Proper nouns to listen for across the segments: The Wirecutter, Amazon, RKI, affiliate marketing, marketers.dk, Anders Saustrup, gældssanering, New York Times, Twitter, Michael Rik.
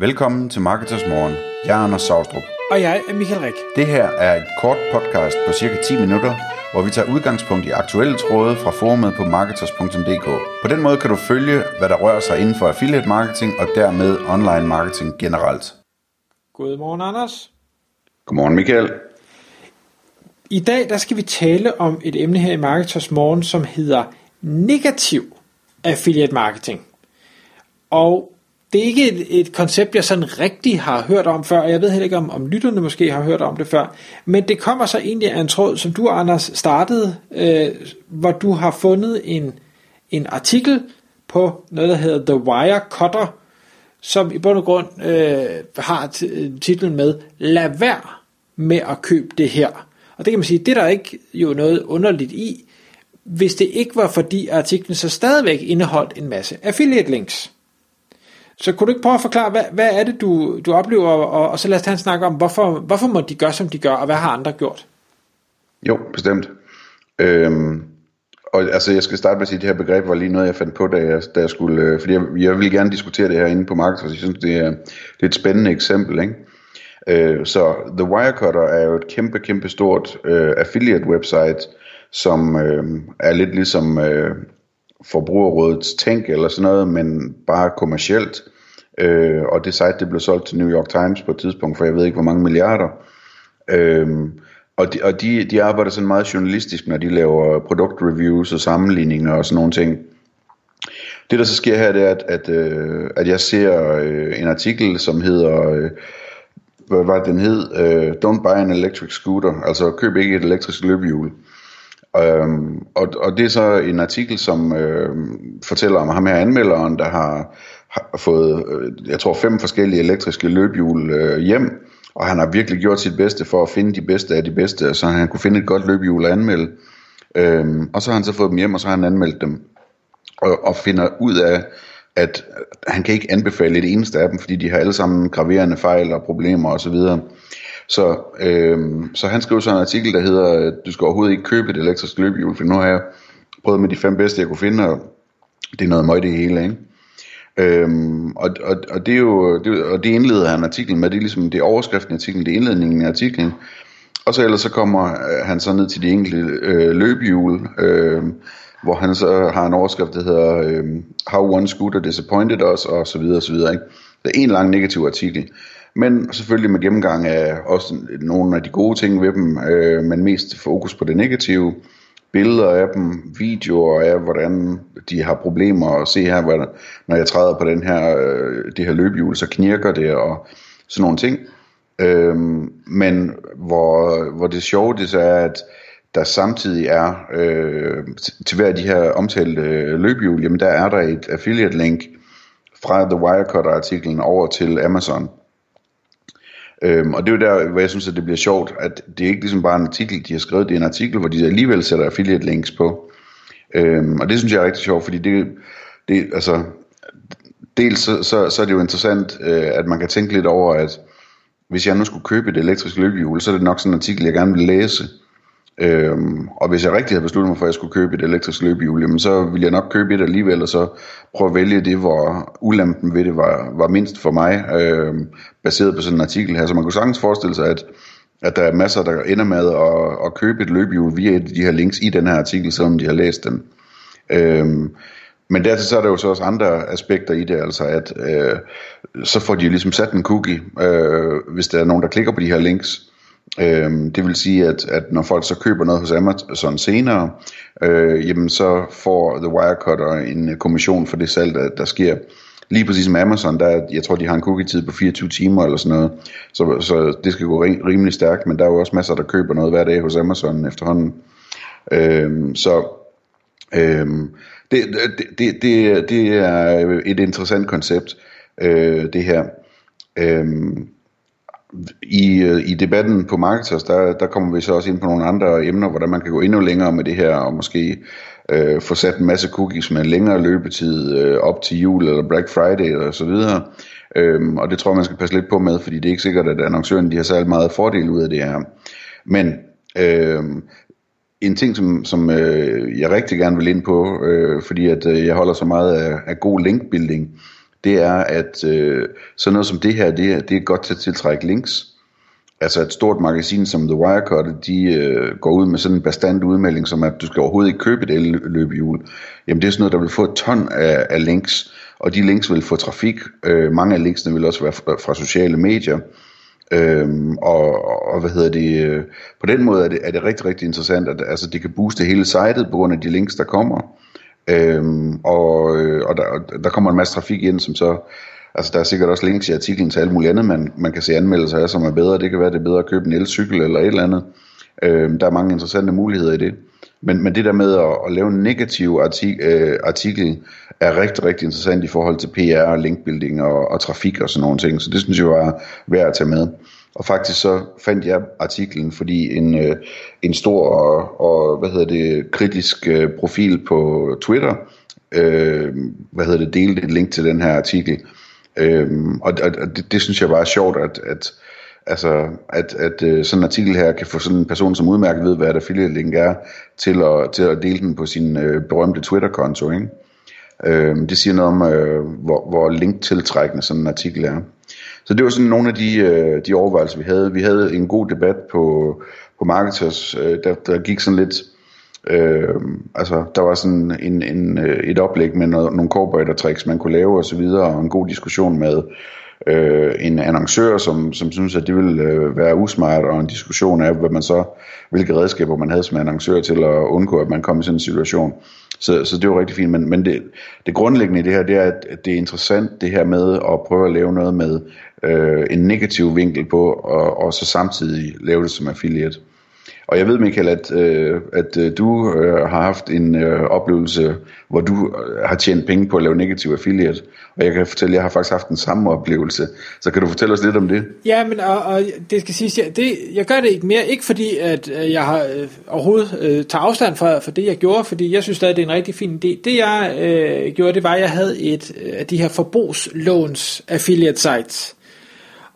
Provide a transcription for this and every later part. Velkommen til Marketers Morgen. Jeg er Anders Saustrup. Og jeg er Michael Rik. Det her er et kort podcast på cirka 10 minutter, hvor vi tager udgangspunkt i aktuelle tråde fra forumet på marketers.dk. På den måde kan du følge, hvad der rører sig inden for affiliate marketing og dermed online marketing generelt. Godmorgen, Anders. Godmorgen, Michael. I dag der skal vi tale om et emne her i Marketers Morgen, som hedder negativ affiliate marketing. Og det er ikke et koncept, jeg sådan rigtig har hørt om før, og jeg ved heller ikke, om lytterne måske har hørt om det før, men det kommer så egentlig af en tråd, som du, Anders, startede, hvor du har fundet en artikel på noget, der hedder The Wirecutter, som i bund og grund har titlen med, lad være med at købe det her. Og det kan man sige, det er der ikke jo noget underligt i, hvis det ikke var fordi artiklen så stadigvæk indeholdt en masse affiliate links. Så kunne du ikke prøve at forklare, hvad er det, du oplever, og så lad os tage en snak om, hvorfor må de gøre, som de gør, og hvad har andre gjort? Jo, bestemt. Og altså, jeg skal starte med at sige, at det her begreb var lige noget, jeg fandt på, da jeg skulle, fordi jeg ville gerne diskutere det her inde på markedet, fordi jeg synes, det er et spændende eksempel, ikke? Så The Wirecutter er jo et kæmpe, kæmpe stort affiliate-website, som er lidt ligesom Forbrugerrådets Tænk eller sådan noget, men bare kommercielt. Og det site, det blev solgt til New York Times på et tidspunkt, for jeg ved ikke, hvor mange milliarder. Og de arbejder sådan meget journalistisk, når de laver produktreviews og sammenligninger og sådan nogle ting. Det, der så sker her, det er, at jeg ser en artikel, som hedder hvad var det, den hed? Don't buy an electric scooter. Altså, køb ikke et elektrisk løbehjul. Og det er så en artikel, som fortæller om ham her anmelderen, der har fået, jeg tror, 5 forskellige elektriske løbehjul hjem, og han har virkelig gjort sit bedste for at finde de bedste af de bedste, så han kunne finde et godt løbehjul at anmelde. Og så har han så fået dem hjem, og så har han anmeldt dem, og finder ud af, at han kan ikke anbefale det eneste af dem, fordi de har alle sammen graverende fejl og problemer osv. Så han skrev så en artikel, der hedder, du skal overhovedet ikke købe et elektrisk løbehjul, for nu har jeg prøvet med de 5 bedste, jeg kunne finde, og det er noget møg det hele, ikke? Og det er jo, og det indleder han artiklen med, det er ligesom, det er overskriften af artiklen, det er indledningen af artiklen, og så ellers så kommer han så ned til de enkelte løbehjul, hvor han så har en overskrift, der hedder How One Scooter Disappointed Us, og så videre, og så videre, ikke? Det er en lang negativ artikel. Men selvfølgelig med gennemgang af også nogle af de gode ting ved dem, men mest fokus på det negative. Billeder af dem, videoer af, hvordan de har problemer, og se her, når jeg træder på det her løbehjul, så knirker det, og sådan nogle ting. Men hvor det sjove det så er, at der samtidig er, til hver af de her omtalte løbehjul, jamen der er der et affiliate link fra The Wirecutter-artiklen over til Amazon. Og det er jo der, hvor jeg synes, at det bliver sjovt, at det er ikke ligesom bare en artikel, de har skrevet, det er en artikel, hvor de alligevel sætter affiliate links på. Og det synes jeg er rigtig sjovt, fordi det altså, dels så er det jo interessant, at man kan tænke lidt over, at hvis jeg nu skulle købe et elektrisk løbehjul, så er det nok sådan en artikel, jeg gerne vil læse. Og hvis jeg rigtig havde besluttet mig for, at jeg skulle købe et elektrisk løbehjul, jamen så ville jeg nok købe et alligevel, og så prøve at vælge det, hvor ulempen ved det var mindst for mig, baseret på sådan en artikel her. Så man kunne sagtens forestille sig, at der er masser, der ender med at købe et løbehjul via et af de her links i den her artikel, selvom de har læst den. Men dertil så er der jo så også andre aspekter i det, altså at så får de jo ligesom sat en cookie, hvis der er nogen, der klikker på de her links. Det vil sige, at når folk så køber noget hos Amazon senere, jamen så får The Wirecutter en kommission for det salg, der sker. Lige præcis med Amazon, jeg tror, de har en cookie-tid på 24 timer eller sådan noget, så det skal gå rimelig stærkt, men der er jo også masser, der køber noget hver dag hos Amazon efterhånden. Det er et interessant koncept, det her. I debatten på Marketers, der kommer vi så også ind på nogle andre emner, hvordan man kan gå endnu længere med det her, og måske få sat en masse cookies med længere løbetid op til jul eller Black Friday og så videre. Og det tror jeg, man skal passe lidt på med, fordi det er ikke sikkert, at annoncørerne de har særlig meget fordel ud af det her. Men en ting, som jeg rigtig gerne vil ind på, fordi at jeg holder så meget af god linkbuilding, det er, at sådan noget som det her, det er godt til at tiltrække links. Altså et stort magasin som The Wirecutter, de går ud med sådan en bastant udmelding, som at du skal overhovedet ikke købe et elløbehjul. Jamen det er sådan noget, der vil få et ton af links, og de links vil få trafik. Mange af linksene vil også være fra sociale medier. Og hvad hedder det? På den måde er det rigtig, rigtig interessant, at altså, det kan booste hele sitet på grund af de links, der kommer. Og der kommer en masse trafik ind, som så... Altså der er sikkert også links i artiklen til alt muligt andet, man kan se anmeldelser af, som er bedre. Det kan være, det er bedre at købe en elcykel eller et eller andet. Der er mange interessante muligheder i det. Men det der med at lave en negativ artikel er rigtig, rigtig interessant i forhold til PR og linkbuilding og trafik og sådan nogle ting. Så det synes jeg var værd at tage med. Og faktisk så fandt jeg artiklen, fordi en stor og kritisk profil på Twitter delte et link til den her artikel. Og det synes jeg bare er sjovt, at sådan en artikel her kan få sådan en person, som udmærket ved, hvad et affiliate link er, til at dele den på sin berømte Twitter-konto, ikke? Det siger noget om, hvor link-tiltrækkende sådan en artikel er. Så det var sådan nogle af de overvejelser, vi havde. Vi havde en god debat på Marketers, der gik sådan lidt... der var sådan et oplæg med nogle corporator-tricks man kunne lave og så videre, og en god diskussion med en annoncør, som synes at det ville være usmart, og en diskussion af hvilke redskaber man havde som annoncør til at undgå at man kom i sådan en situation. Så det var rigtig fint, men det grundlæggende i det her, det er at det er interessant det her med at prøve at lave noget med en negativ vinkel på, og så samtidig lave det som affiliate. Og jeg ved, Michael, at du har haft en oplevelse, hvor du har tjent penge på at lave negativ affiliate. Og jeg kan fortælle, at jeg har faktisk haft den samme oplevelse. Så kan du fortælle os lidt om det? Ja, men og det skal siges, jeg gør det ikke mere. Ikke fordi, at jeg har overhovedet tager afstand fra det, jeg gjorde. Fordi jeg synes stadig, det er en rigtig fin idé. Det jeg gjorde, det var, at jeg havde et af de her forbrugslåns affiliate sites.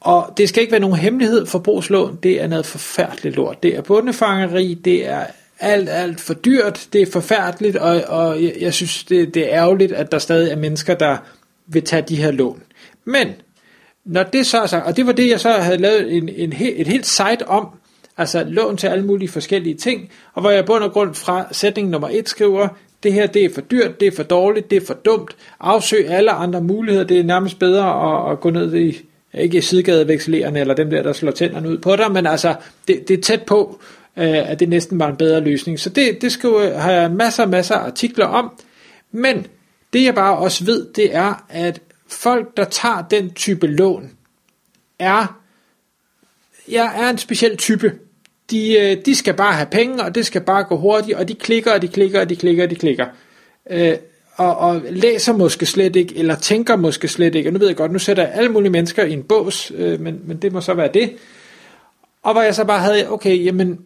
Og det skal ikke være nogen hemmelighed, forbrugslån, det er noget forfærdeligt lort. Det er bondefangeri, det er alt for dyrt, det er forfærdeligt, og jeg synes, det er ærgerligt, at der stadig er mennesker, der vil tage de her lån. Men, når det så er sagt, og det var det, jeg så havde lavet et helt site om, altså lån til alle mulige forskellige ting, og hvor jeg bund og grund fra sætning nummer 1 skriver, det her, det er for dyrt, det er for dårligt, det er for dumt, afsøg alle andre muligheder, det er nærmest bedre at gå ned i... Ikke sidegadevekslerende eller dem der slår tænderne ud på dig, men altså, det er tæt på, at det næsten var en bedre løsning. Så det skal have masser af artikler om. Men det jeg bare også ved, det er, at folk, der tager den type lån, er en speciel type. De skal bare have penge, og det skal bare gå hurtigt, og de klikker, og de klikker, og de klikker, og de klikker. Og læser måske slet ikke, eller tænker måske slet ikke, og nu ved jeg godt, nu sætter jeg alle mulige mennesker i en bås, men det må så være det. Og hvor jeg så bare havde, okay, jamen,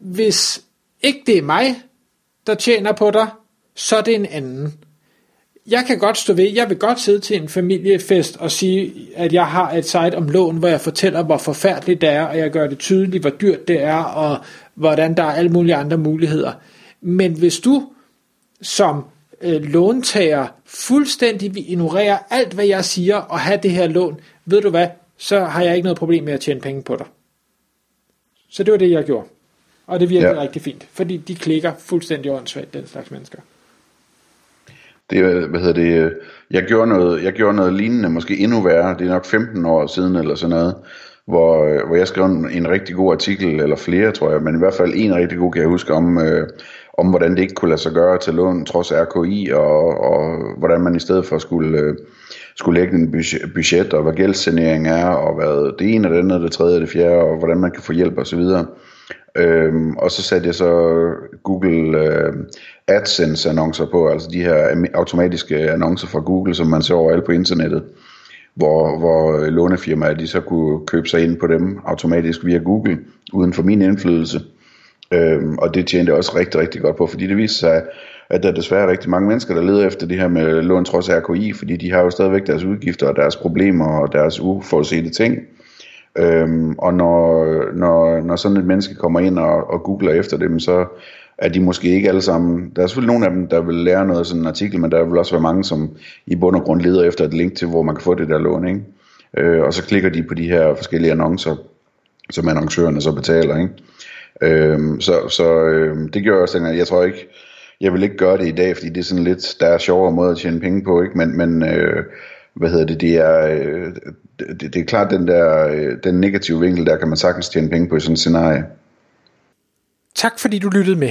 hvis ikke det er mig, der tjener på dig, så er det en anden. Jeg kan godt stå ved, jeg vil godt sidde til en familiefest og sige, at jeg har et site om lån, hvor jeg fortæller, hvor forfærdeligt det er, og jeg gør det tydeligt, hvor dyrt det er, og hvordan der er alle mulige andre muligheder. Men hvis du som låntager fuldstændig vil ignorere alt, hvad jeg siger, og have det her lån, ved du hvad, så har jeg ikke noget problem med at tjene penge på dig. Så det var det, jeg gjorde. Og det virkede rigtig fint, fordi de klikker fuldstændig åndssvagt, den slags mennesker. Det, jeg gjorde noget lignende, måske endnu værre, det er nok 15 år siden eller sådan noget, hvor jeg skrev en rigtig god artikel, eller flere, tror jeg, men i hvert fald en rigtig god, kan jeg huske, om hvordan det ikke kunne lade sig gøre til lån trods RKI, og hvordan man i stedet for skulle lægge en budget, og hvad gældssanering er, og hvad det ene og det andet og det tredje og det fjerde, og hvordan man kan få hjælp osv. Og så satte jeg så Google AdSense-annoncer på, altså de her automatiske annoncer fra Google, som man ser overalt på internettet, hvor lånefirmaer de så kunne købe sig ind på dem automatisk via Google, uden for min indflydelse. Og det tjente jeg også rigtig, rigtig godt på, fordi det viste sig, at der er desværre rigtig mange mennesker, der leder efter det her med lån trods RKI, fordi de har jo stadigvæk deres udgifter og deres problemer og deres uforudsete ting. Og når sådan et menneske kommer ind og googler efter dem, så at de måske ikke alle sammen, der er selvfølgelig nogle af dem, der vil lære noget af sådan en artikel, men der vil også være mange, som i bund og grund leder efter et link til, hvor man kan få det der lån, ikke? Og så klikker de på de her forskellige annoncer, som annoncørerne så betaler, ikke? Det gør også, at jeg tror ikke, jeg vil ikke gøre det i dag, fordi det er sådan lidt, der er sjovere måde at tjene penge på, ikke? Men det er klart den negative vinkel, der kan man sagtens tjene penge på i sådan et scenarie. Tak fordi du lyttede med.